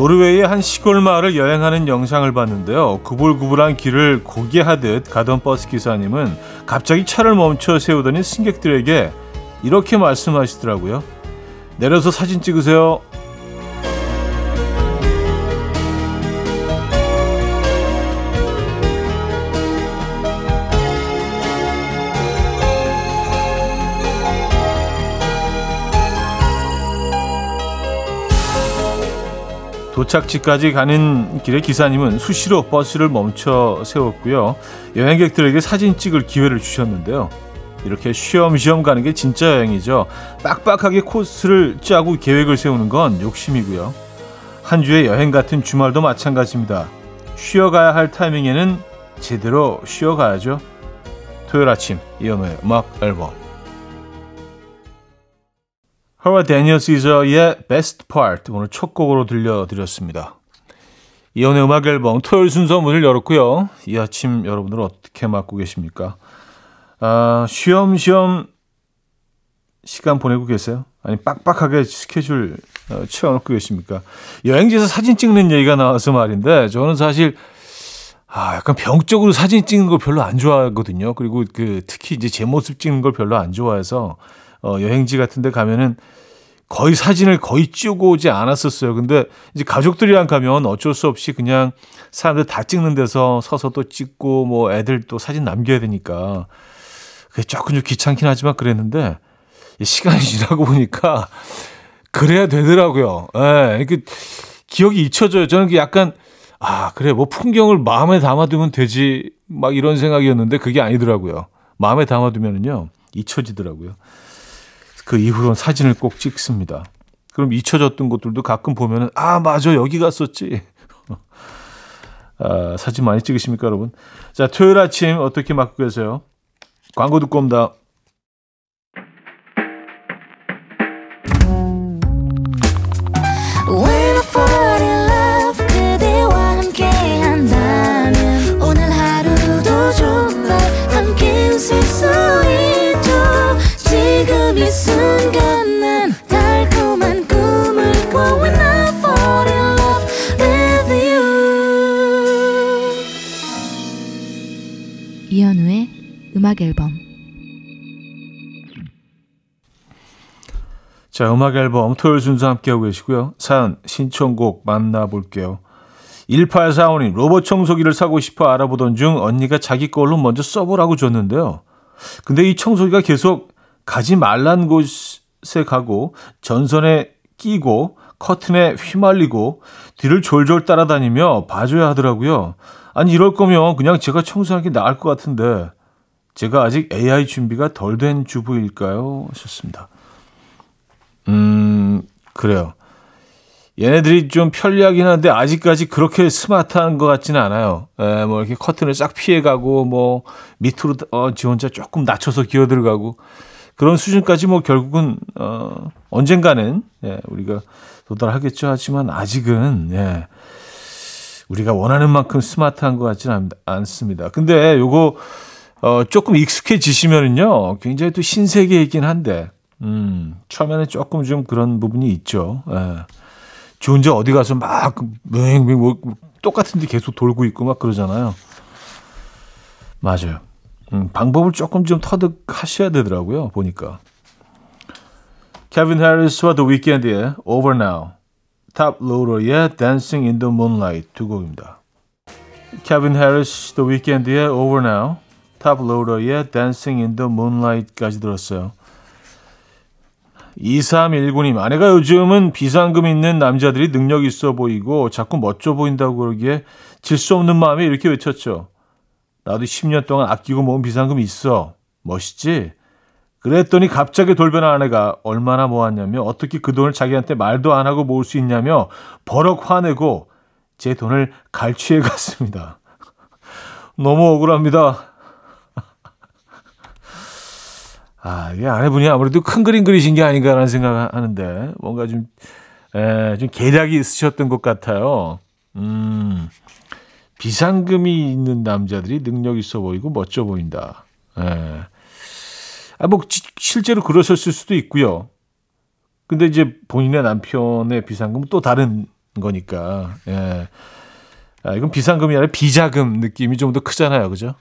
노르웨이의 한 시골 마을을 여행하는 영상을 봤는데요. 구불구불한 길을 고개하듯 가던 버스 기사님은 갑자기 차를 멈춰 세우더니 승객들에게 이렇게 말씀하시더라고요. 내려서 사진 찍으세요. 도착지까지 가는 길에 기사님은 수시로 버스를 멈춰 세웠고요. 여행객들에게 사진 찍을 기회를 주셨는데요. 이렇게 쉬엄쉬엄 가는 게 진짜 여행이죠. 빡빡하게 코스를 짜고 계획을 세우는 건 욕심이고요. 한 주의 여행 같은 주말도 마찬가지입니다. 쉬어가야 할 타이밍에는 제대로 쉬어가야죠. 토요일 아침 이현우의 음악 앨범 하와 데니얼 시저의 베스트 파트 오늘 첫 곡으로 들려드렸습니다. 이온의 음악 앨범 토요일 순서 문을 열었고요. 이 아침 여러분들 어떻게 맞고 계십니까? 쉬엄쉬엄 시간 보내고 계세요? 아니 빡빡하게 스케줄 채워놓고 계십니까? 여행지에서 사진 찍는 얘기가 나와서 말인데 저는 사실 약간 병적으로 사진 찍는 거 별로 안 좋아하거든요. 그리고 특히 이제 제 모습 찍는 걸 별로 안 좋아해서 여행지 같은 데 가면은 거의 사진을 찍고 오지 않았었어요. 근데 이제 가족들이랑 가면 어쩔 수 없이 그냥 사람들 다 찍는 데서 서서 또 찍고 뭐 애들 또 사진 남겨야 되니까 그게 조금 좀 귀찮긴 하지만 그랬는데 시간이 지나고 보니까 그래야 되더라고요. 예. 그 기억이 잊혀져요. 저는 약간 그래 뭐 풍경을 마음에 담아두면 되지 막 이런 생각이었는데 그게 아니더라고요. 마음에 담아두면은요 잊혀지더라고요. 그 이후로는 사진을 꼭 찍습니다. 그럼 잊혀졌던 것들도 가끔 보면은 맞아 여기 갔었지. 사진 많이 찍으십니까 여러분? 자 토요일 아침 어떻게 맞고 계세요? 광고 듣고 옵니다. 이현우의 음악 앨범. 자, 음악 앨범 토요일 순서 함께하고 계시고요. 사연 신청곡 만나볼게요. 1845님 로봇 청소기를 사고 싶어 알아보던 중 언니가 자기 걸로 먼저 써보라고 줬는데요. 근데 이 청소기가 계속 가지 말란 곳에 가고 전선에 끼고 커튼에 휘말리고 뒤를 졸졸 따라다니며 봐줘야 하더라고요. 아니 이럴 거면 그냥 제가 청소하는 게 나을 것 같은데 제가 아직 AI 준비가 덜 된 주부일까요? 하셨습니다. 그래요. 얘네들이 좀 편리하긴 한데 아직까지 그렇게 스마트한 것 같지는 않아요. 뭐 이렇게 커튼을 싹 피해가고 뭐 밑으로 지 혼자 조금 낮춰서 기어들어가고 그런 수준까지 뭐 결국은 언젠가는 우리가 도달하겠죠. 하지만 아직은 우리가 원하는 만큼 스마트한 것 같지는 않습니다. 근데 요거 조금 익숙해지시면은요 굉장히 또 신세계이긴 한데 처음에는 조금 좀 그런 부분이 있죠. 저 혼자 어디 가서 막 똑같은데 계속 돌고 있고 막 그러잖아요. 맞아요. 방법을 조금 좀 터득하셔야 되더라고요. 보니까 Kevin Harris와 The Weeknd의 Over Now, Top Loader의 Dancing in the Moonlight 두 곡입니다. Kevin Harris, The Weeknd의 Over Now, Top Loader의 Dancing in the Moonlight까지 들었어요. 2319님, 아내가 요즘은 비상금 있는 남자들이 능력 있어 보이고 자꾸 멋져 보인다고 그러기에 질 수 없는 마음에 이렇게 외쳤죠. 나도 10년 동안 아끼고 모은 비상금이 있어. 멋있지? 그랬더니 갑자기 돌변한 아내가 얼마나 모았냐며 어떻게 그 돈을 자기한테 말도 안 하고 모을 수 있냐며 버럭 화내고 제 돈을 갈취해 갔습니다. 너무 억울합니다. 이게 아내분이 아무래도 큰 그림 그리신 게 아닌가라는 생각하는데 뭔가 좀 계략이 있으셨던 것 같아요. 비상금이 있는 남자들이 능력 있어 보이고 멋져 보인다. 뭐 실제로 그러셨을 수도 있고요. 근데 이제 본인의 남편의 비상금은 또 다른 거니까. 예. 아, 이건 비상금이 아니라 비자금 느낌이 좀 더 크잖아요. 그죠?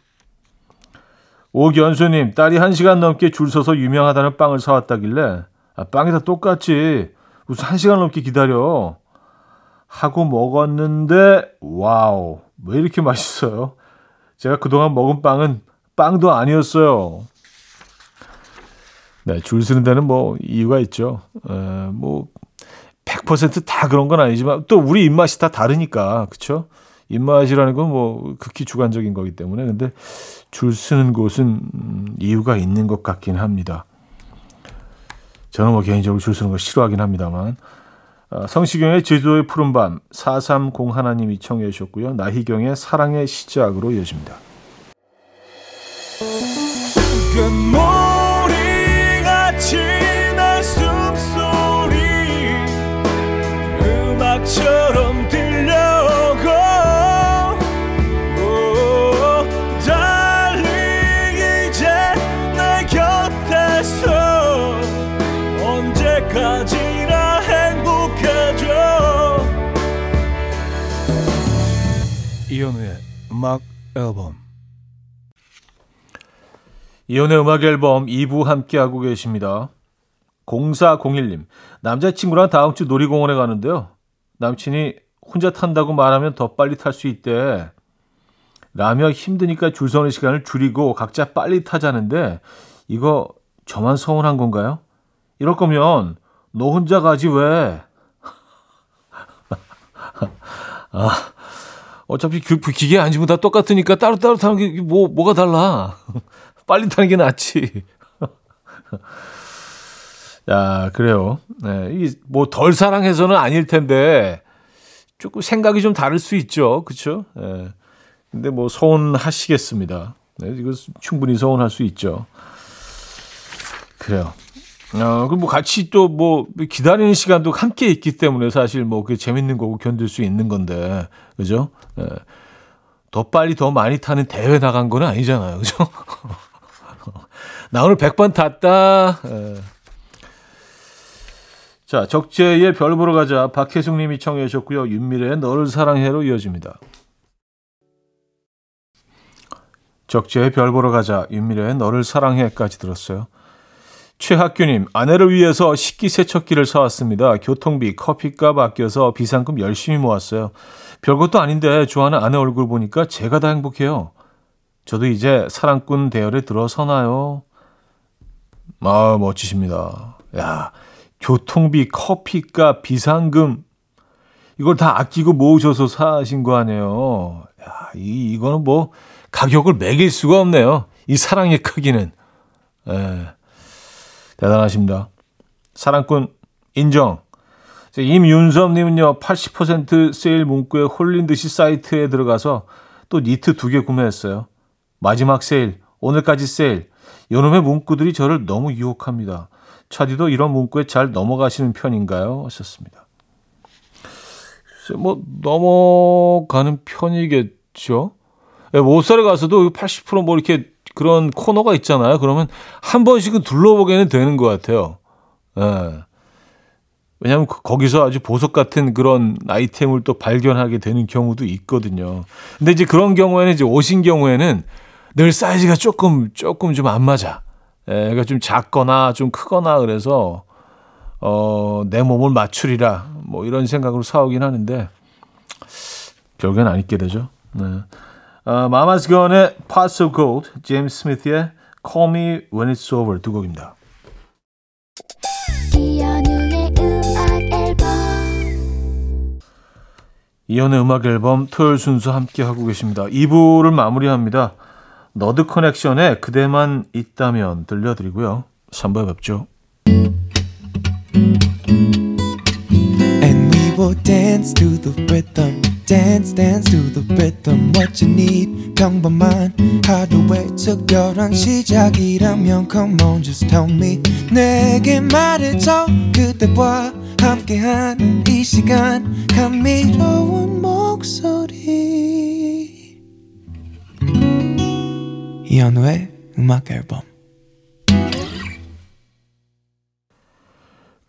오견수님, 딸이 1시간 넘게 줄 서서 유명하다는 빵을 사왔다길래 아, 빵이 다 똑같지. 무슨 1시간 넘게 기다려. 하고 먹었는데 와우, 왜 이렇게 맛있어요? 제가 그동안 먹은 빵은 빵도 아니었어요. 네, 줄 서는 데는 뭐 이유가 있죠. 뭐 100% 다 그런 건 아니지만 또 우리 입맛이 다 다르니까, 그렇죠? 입맛이라는 건 뭐 극히 주관적인 거기 때문에. 근데 줄 서는 곳은 이유가 있는 것 같긴 합니다. 저는 뭐 개인적으로 줄 서는 걸 싫어하긴 합니다만. 성시경의 제주도의 푸른밤 430 하나님이 청해 주셨고요. 나희경의 사랑의 시작으로 이어집니다. 금모리같이 날 숨소리 음악처럼 이현우의 음악 앨범. 이현우의 음악 앨범 2부 함께하고 계십니다. 0401님, 남자친구랑 다음 주 놀이공원에 가는데요. 남친이 혼자 탄다고 말하면 더 빨리 탈 수 있대. 라며 힘드니까 줄 서는 시간을 줄이고 각자 빨리 타자는데 이거 저만 서운한 건가요? 이럴 거면 너 혼자 가지 왜? 아... 어차피 기계 앉으면 다 똑같으니까 따로따로 타는 게 뭐가 달라. 빨리 타는 게 낫지. 야, 그래요. 네, 이게 뭐 덜 사랑해서는 아닐 텐데 조금 생각이 좀 다를 수 있죠. 그렇죠? 네. 근데 뭐 서운하시겠습니다. 네, 이거 충분히 서운할 수 있죠. 그래요. 그럼 뭐 같이 또 뭐 기다리는 시간도 함께 있기 때문에 사실 뭐 그게 재밌는 거고 견딜 수 있는 건데, 그죠? 예. 더 빨리 더 많이 타는 대회 나간 건 아니잖아요, 그죠? 나 오늘 100번 탔다. 예. 자, 적재의 별 보러 가자. 박혜숙님이 청해 주셨고요. 윤미래의 너를 사랑해로 이어집니다. 적재의 별 보러 가자. 윤미래의 너를 사랑해까지 들었어요. 최학규님, 아내를 위해서 식기세척기를 사왔습니다. 교통비, 커피값 아껴서 비상금 열심히 모았어요. 별것도 아닌데 좋아하는 아내 얼굴 보니까 제가 다 행복해요. 저도 이제 사랑꾼 대열에 들어서나요? 아, 멋지십니다. 야, 교통비, 커피값, 비상금 이걸 다 아끼고 모으셔서 사신 거 아니에요? 야, 이거는 뭐 가격을 매길 수가 없네요. 이 사랑의 크기는. 예. 대단하십니다. 사랑꾼 인정. 임윤섭님은요, 80% 세일 문구에 홀린 듯이 사이트에 들어가서 또 니트 2개 구매했어요. 마지막 세일, 오늘까지 세일. 요놈의 문구들이 저를 너무 유혹합니다. 차디도 이런 문구에 잘 넘어가시는 편인가요? 하셨습니다. 뭐 넘어가는 편이겠죠. 옷살에 가서도 80% 뭐 이렇게 그런 코너가 있잖아요. 그러면 한 번씩은 둘러보게는 되는 것 같아요. 예. 왜냐하면 거기서 아주 보석 같은 그런 아이템을 또 발견하게 되는 경우도 있거든요. 근데 이제 그런 경우에는 이제 오신 경우에는 늘 사이즈가 조금 좀 안 맞아. 예, 그러니까 좀 작거나 좀 크거나 그래서 내 몸을 맞추리라 뭐 이런 생각으로 사오긴 하는데 결국엔 안 입게 되죠. 네. 마마스건의 Parts of Gold, 제임스 스미스의 Call Me When It's Over 두 곡입니다. 이연의 음악 앨범 토요일 순서 함께하고 계십니다. 2부를 마무리합니다. 너드 커넥션의 그대만 있다면 들려드리고요. 3부에 뵙죠. And we will dance to the rhythm. Dance, dance to the rhythm. What you need, 평범한 하루의 특별한 시작이라면 come on, just tell me. 내게 말해줘, 그대와 함께한 이 시간. 감미로운 목소리. 이현우의 음악 앨범.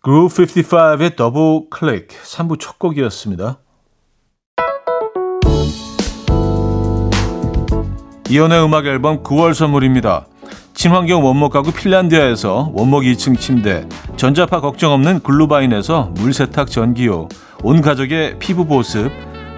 Groove 55의 더블 클릭 3부 첫 곡이었습니다. 이온의 음악 앨범 9월 선물입니다. 친환경 원목 가구 핀란디아에서 원목 2층 침대, 전자파 걱정 없는 글루바인에서 물세탁 전기요, 온 가족의 피부 보습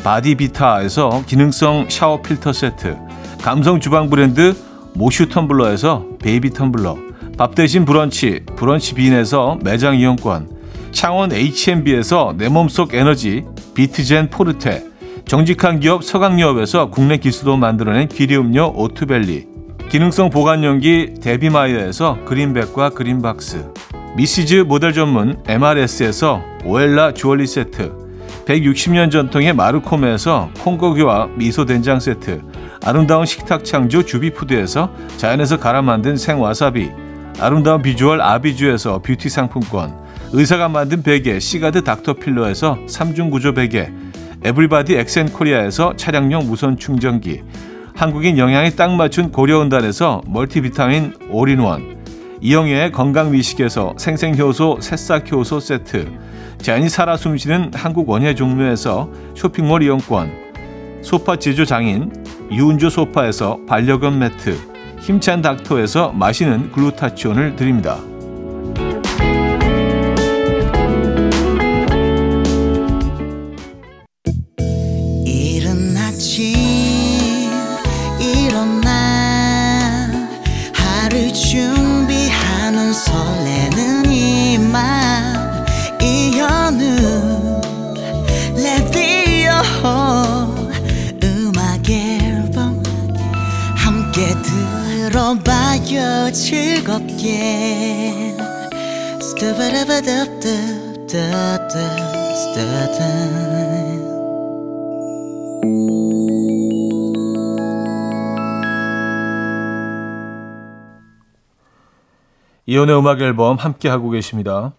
바디비타에서 기능성 샤워 필터 세트, 감성 주방 브랜드 모슈 텀블러에서 베이비 텀블러, 밥 대신 브런치 브런치 빈에서 매장 이용권, 창원 H&B에서 내 몸속 에너지 비트젠 포르테, 정직한 기업 서강유업에서 국내 기수도 만들어낸 기리음료 오투밸리, 기능성 보관용기 데비마이어에서 그린백과 그린박스, 미시즈 모델 전문 MRS에서 오엘라 주얼리 세트, 160년 전통의 마르코메에서 콩고기와 미소된장 세트, 아름다운 식탁 창조 주비푸드에서 자연에서 갈아 만든 생와사비, 아름다운 비주얼 아비주에서 뷰티 상품권, 의사가 만든 베개 시가드 닥터필러에서 3중 구조 베개, 에브리바디 엑센코리아에서 차량용 무선 충전기, 한국인 영양에 딱 맞춘 고려온단에서 멀티비타민 올인원, 이영애의 건강미식에서 생생효소 새싹효소 세트, 자연이 살아 숨쉬는 한국 원예 종묘에서 쇼핑몰 이용권, 소파 제조장인 유은조 소파에서 반려견 매트, 힘찬 닥터에서 마시는 글루타치온을 드립니다. 즐겁게 이온의 음악 앨범 함께하고 계십니다.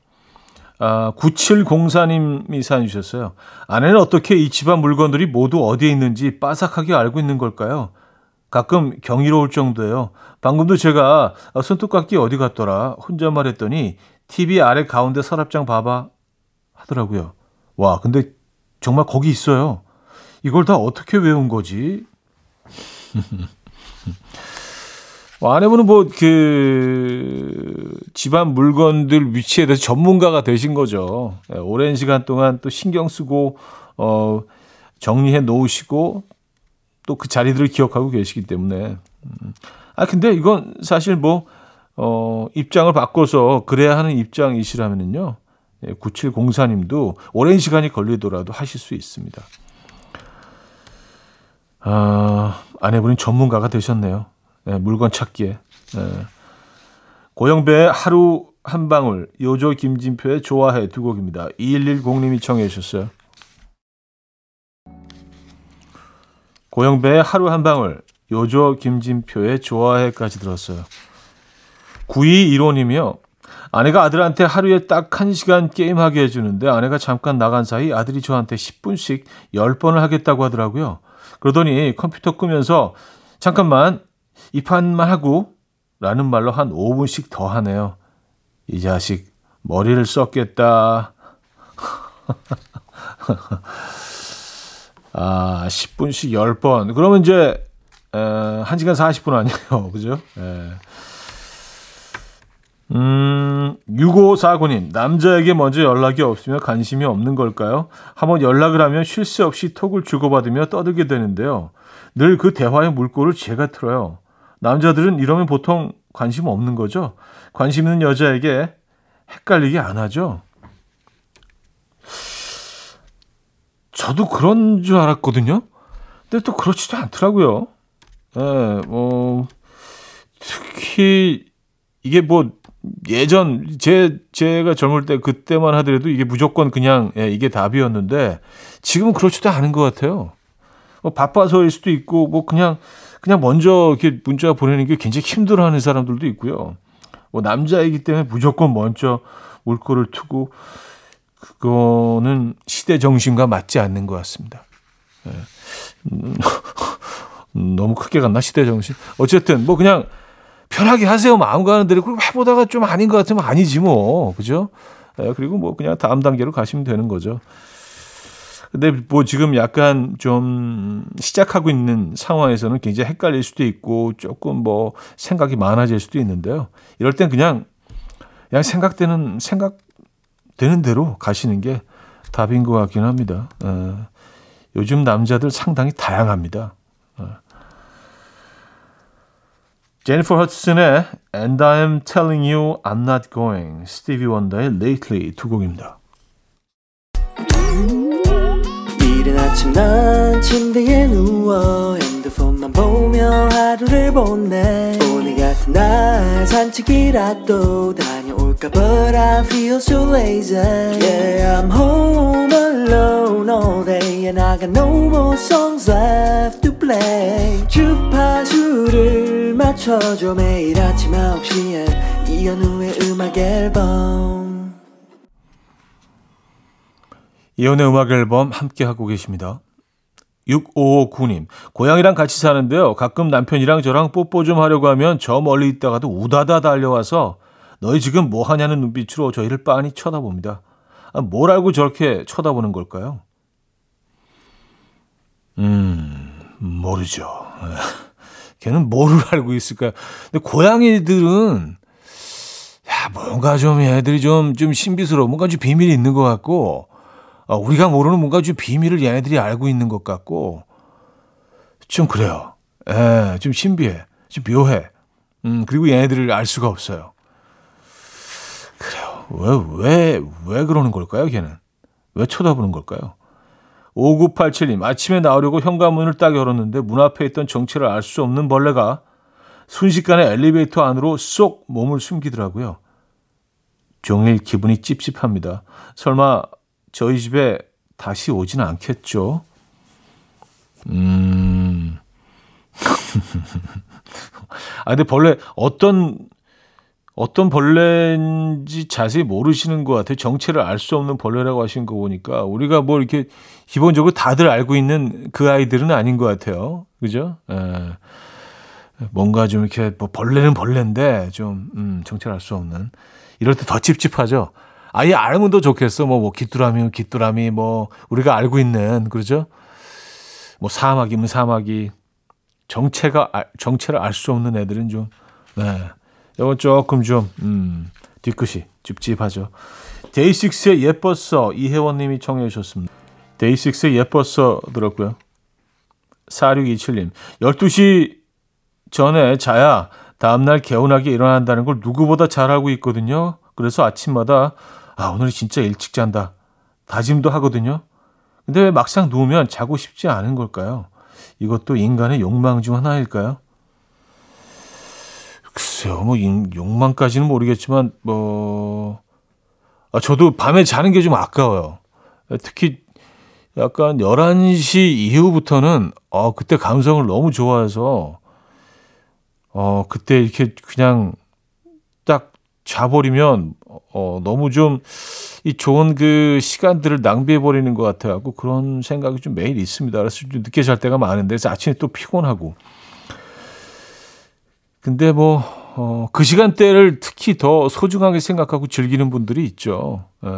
9704님이 사연 주셨어요. 아내는 어떻게 이 집안 물건들이 모두 어디에 있는지 빠삭하게 알고 있는 걸까요? 가끔 경이로울 정도예요. 방금도 제가 손톱깎이 어디 갔더라 혼잣말 했더니 TV 아래 가운데 서랍장 봐봐 하더라고요. 와, 근데 정말 거기 있어요. 이걸 다 어떻게 외운 거지? 아내분은 집안 물건들 위치에 대해서 전문가가 되신 거죠. 오랜 시간 동안 또 신경 쓰고 정리해 놓으시고 또 그 자리들을 기억하고 계시기 때문에. 근데 이건 사실 입장을 바꿔서 그래야 하는 입장이시라면요. 9704님도 오랜 시간이 걸리더라도 하실 수 있습니다. 아내분이 전문가가 되셨네요. 물건 찾기에. 고영배의 하루 한 방울, 요조 김진표의 좋아해 두 곡입니다. 2110님이 청해 주셨어요. 고영배의 하루 한 방울, 요조 김진표의 좋아해까지 들었어요. 9215님이요. 아내가 아들한테 하루에 딱 1시간 게임하게 해주는데 아내가 잠깐 나간 사이 아들이 저한테 10분씩 10번을 하겠다고 하더라고요. 그러더니 컴퓨터 끄면서 잠깐만 이 판만 하고 라는 말로 한 5분씩 더 하네요. 이 자식 머리를 썼겠다. 10분씩 10번. 그러면 이제 1시간 40분 아니에요. 그죠? 6549님. 남자에게 먼저 연락이 없으면 관심이 없는 걸까요? 한번 연락을 하면 쉴 새 없이 톡을 주고받으며 떠들게 되는데요. 늘 그 대화의 물꼬를 제가 틀어요. 남자들은 이러면 보통 관심 없는 거죠? 관심 있는 여자에게 헷갈리게 안 하죠? 저도 그런 줄 알았거든요. 근데 또 그렇지도 않더라고요. 특히 이게 예전 제가 젊을 때 그때만 하더라도 이게 무조건 그냥 이게 답이었는데 지금은 그렇지도 않은 것 같아요. 바빠서일 수도 있고 그냥 먼저 이렇게 문자 보내는 게 굉장히 힘들어하는 사람들도 있고요. 남자이기 때문에 무조건 먼저 물꼬를 트고 그거는 시대 정신과 맞지 않는 것 같습니다. 너무 크게 갔나, 시대 정신? 어쨌든 그냥 편하게 하세요. 마음 가는 대로. 그리고 해보다가 좀 아닌 것 같으면 아니지 뭐. 그죠? 그리고 뭐 그냥 다음 단계로 가시면 되는 거죠. 근데 뭐 지금 약간 좀 시작하고 있는 상황에서는 굉장히 헷갈릴 수도 있고 조금 뭐 생각이 많아질 수도 있는데요. 이럴 땐 그냥 생각되는 대로 가시는 게 답인 것 같긴 합니다. 요즘 남자들 상당히 다양합니다. 제니퍼 허슨의 And I'm Telling You I'm Not Going, 스티비 원더의 Lately 두 곡입니다. 이른 아침 난 침대에 누워 핸드폰만 보며 하루를 보내. 오늘 같은 날 산책이라도 다녀올까 but I feel so lazy. Yeah, I'm home alone all day and I got no more songs left to play. 주파수를 맞춰줘. 매일 아침 9시에 이현우의 음악 앨범. 이혼의 음악 앨범 함께하고 계십니다. 6559님, 고양이랑 같이 사는데요. 가끔 남편이랑 저랑 뽀뽀 좀 하려고 하면 저 멀리 있다가도 우다다 달려와서 너희 지금 뭐 하냐는 눈빛으로 저희를 빤히 쳐다봅니다. 뭘 알고 저렇게 쳐다보는 걸까요? 모르죠. 걔는 뭐를 알고 있을까요? 근데 고양이들은 뭔가 좀 애들이 좀 신비스러워. 뭔가 좀 비밀이 있는 것 같고 우리가 모르는 뭔가 좀 비밀을 얘네들이 알고 있는 것 같고 좀 그래요. 예, 좀 신비해. 좀 묘해. 그리고 얘네들을 알 수가 없어요. 그래요. 왜 그러는 걸까요, 걔는? 왜 쳐다보는 걸까요? 5987님, 아침에 나오려고 현관문을 딱 열었는데 문 앞에 있던 정체를 알 수 없는 벌레가 순식간에 엘리베이터 안으로 쏙 몸을 숨기더라고요. 종일 기분이 찝찝합니다. 설마 저희 집에 다시 오진 않겠죠? 아, 근데 벌레, 어떤 벌레인지 자세히 모르시는 것 같아요. 정체를 알 수 없는 벌레라고 하신 거 보니까 우리가 뭐 이렇게 기본적으로 다들 알고 있는 그 아이들은 아닌 것 같아요. 그죠? 뭔가 좀 이렇게 뭐 벌레는 벌레인데 좀, 정체를 알 수 없는. 이럴 때 더 찝찝하죠? 아예 알면 더 좋겠어. 뭐 귀뚜라미면 귀뚜라미, 뭐 우리가 알고 있는, 그렇죠? 뭐 사마귀면 사마귀. 정체를 알 수 없는 애들은 좀, 네, 이건 조금 좀 뒤끝이 찝찝하죠. 데이식스의 예뻤어, 이혜원님이 청해 주셨습니다. 데이식스의 예뻤어 들었고요. 4627님, 12시 전에 자야 다음날 개운하게 일어난다는 걸 누구보다 잘 알고 있거든요. 그래서 아침마다 오늘 진짜 일찍 잔다 다짐도 하거든요. 근데 왜 막상 누우면 자고 싶지 않은 걸까요? 이것도 인간의 욕망 중 하나일까요? 글쎄요, 뭐 욕망까지는 모르겠지만 뭐 저도 밤에 자는 게 좀 아까워요. 특히 약간 11시 이후부터는 그때 감성을 너무 좋아해서 그때 이렇게 그냥 자버리면 너무 좀 이 좋은 그 시간들을 낭비해 버리는 것 같아갖고 그런 생각이 좀 매일 있습니다. 그래서 좀 늦게 잘 때가 많은데 그래서 아침에 또 피곤하고. 근데 뭐 그 시간대를 특히 더 소중하게 생각하고 즐기는 분들이 있죠. 예.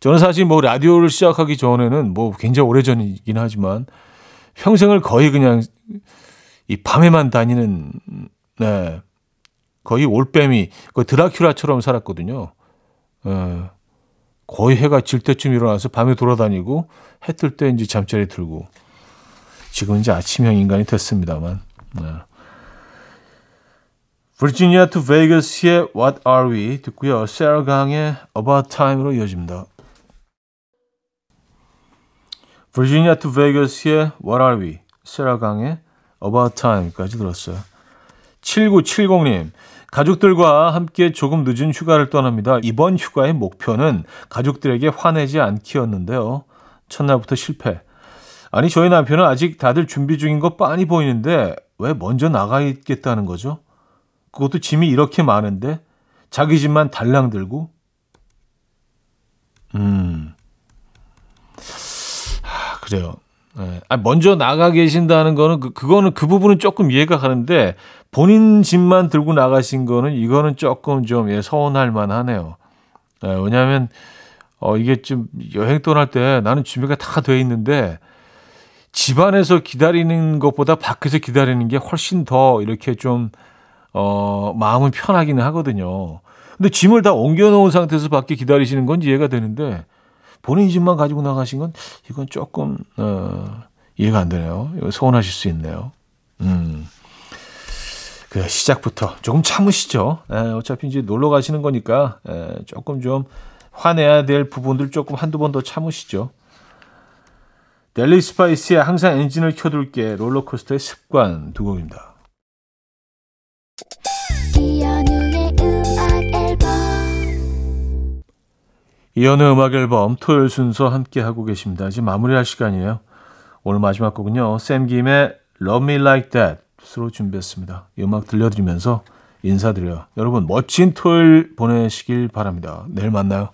저는 사실 뭐 라디오를 시작하기 전에는 뭐 굉장히 오래전이긴 하지만 평생을 거의 그냥 이 밤에만 다니는. 네. 거의 올빼미, 거의 드라큘라처럼 살았거든요. 거의 해가 질 때쯤 일어나서 밤에 돌아다니고 해 뜰 때 이제 잠자리 들고 지금 이제 아침형 인간이 됐습니다만. Virginia to Vegas의 What Are We 듣고요. 세라 강의 About Time으로 이어집니다. Virginia to Vegas의 What Are We, 세라 강의 About Time까지 들었어요. 7970님, 가족들과 함께 조금 늦은 휴가를 떠납니다. 이번 휴가의 목표는 가족들에게 화내지 않기였는데요. 첫날부터 실패. 아니, 저희 남편은 아직 다들 준비 중인 거 빤히 보이는데 왜 먼저 나가 있겠다는 거죠? 그것도 짐이 이렇게 많은데 자기 집만 달랑 들고. 그래요. 먼저 나가 계신다는 거는 그 부분은 조금 이해가 가는데 본인 집만 들고 나가신 거는 이거는 조금 좀 서운할 만하네요. 네, 왜냐하면 이게 좀 여행 떠날 때 나는 준비가 다 돼 있는데 집 안에서 기다리는 것보다 밖에서 기다리는 게 훨씬 더 이렇게 좀 마음은 편하기는 하거든요. 근데 짐을 다 옮겨놓은 상태에서 밖에 기다리시는 건 이해가 되는데 본인 짐만 가지고 나가신 건 이건 조금 이해가 안 되네요. 서운하실 수 있네요. 그 시작부터 조금 참으시죠. 어차피 이제 놀러 가시는 거니까 조금 좀 화내야 될 부분들 조금 한두 번 더 참으시죠. 델리 스파이스의 항상 엔진을 켜둘게, 롤러코스터의 습관 두 곡입니다. 이연의 음악 앨범 토요일 순서 함께하고 계십니다. 이제 마무리할 시간이에요. 오늘 마지막 곡은요, 샘 김의 Love Me Like That으로 준비했습니다. 이 음악 들려드리면서 인사드려요. 여러분 멋진 토요일 보내시길 바랍니다. 내일 만나요.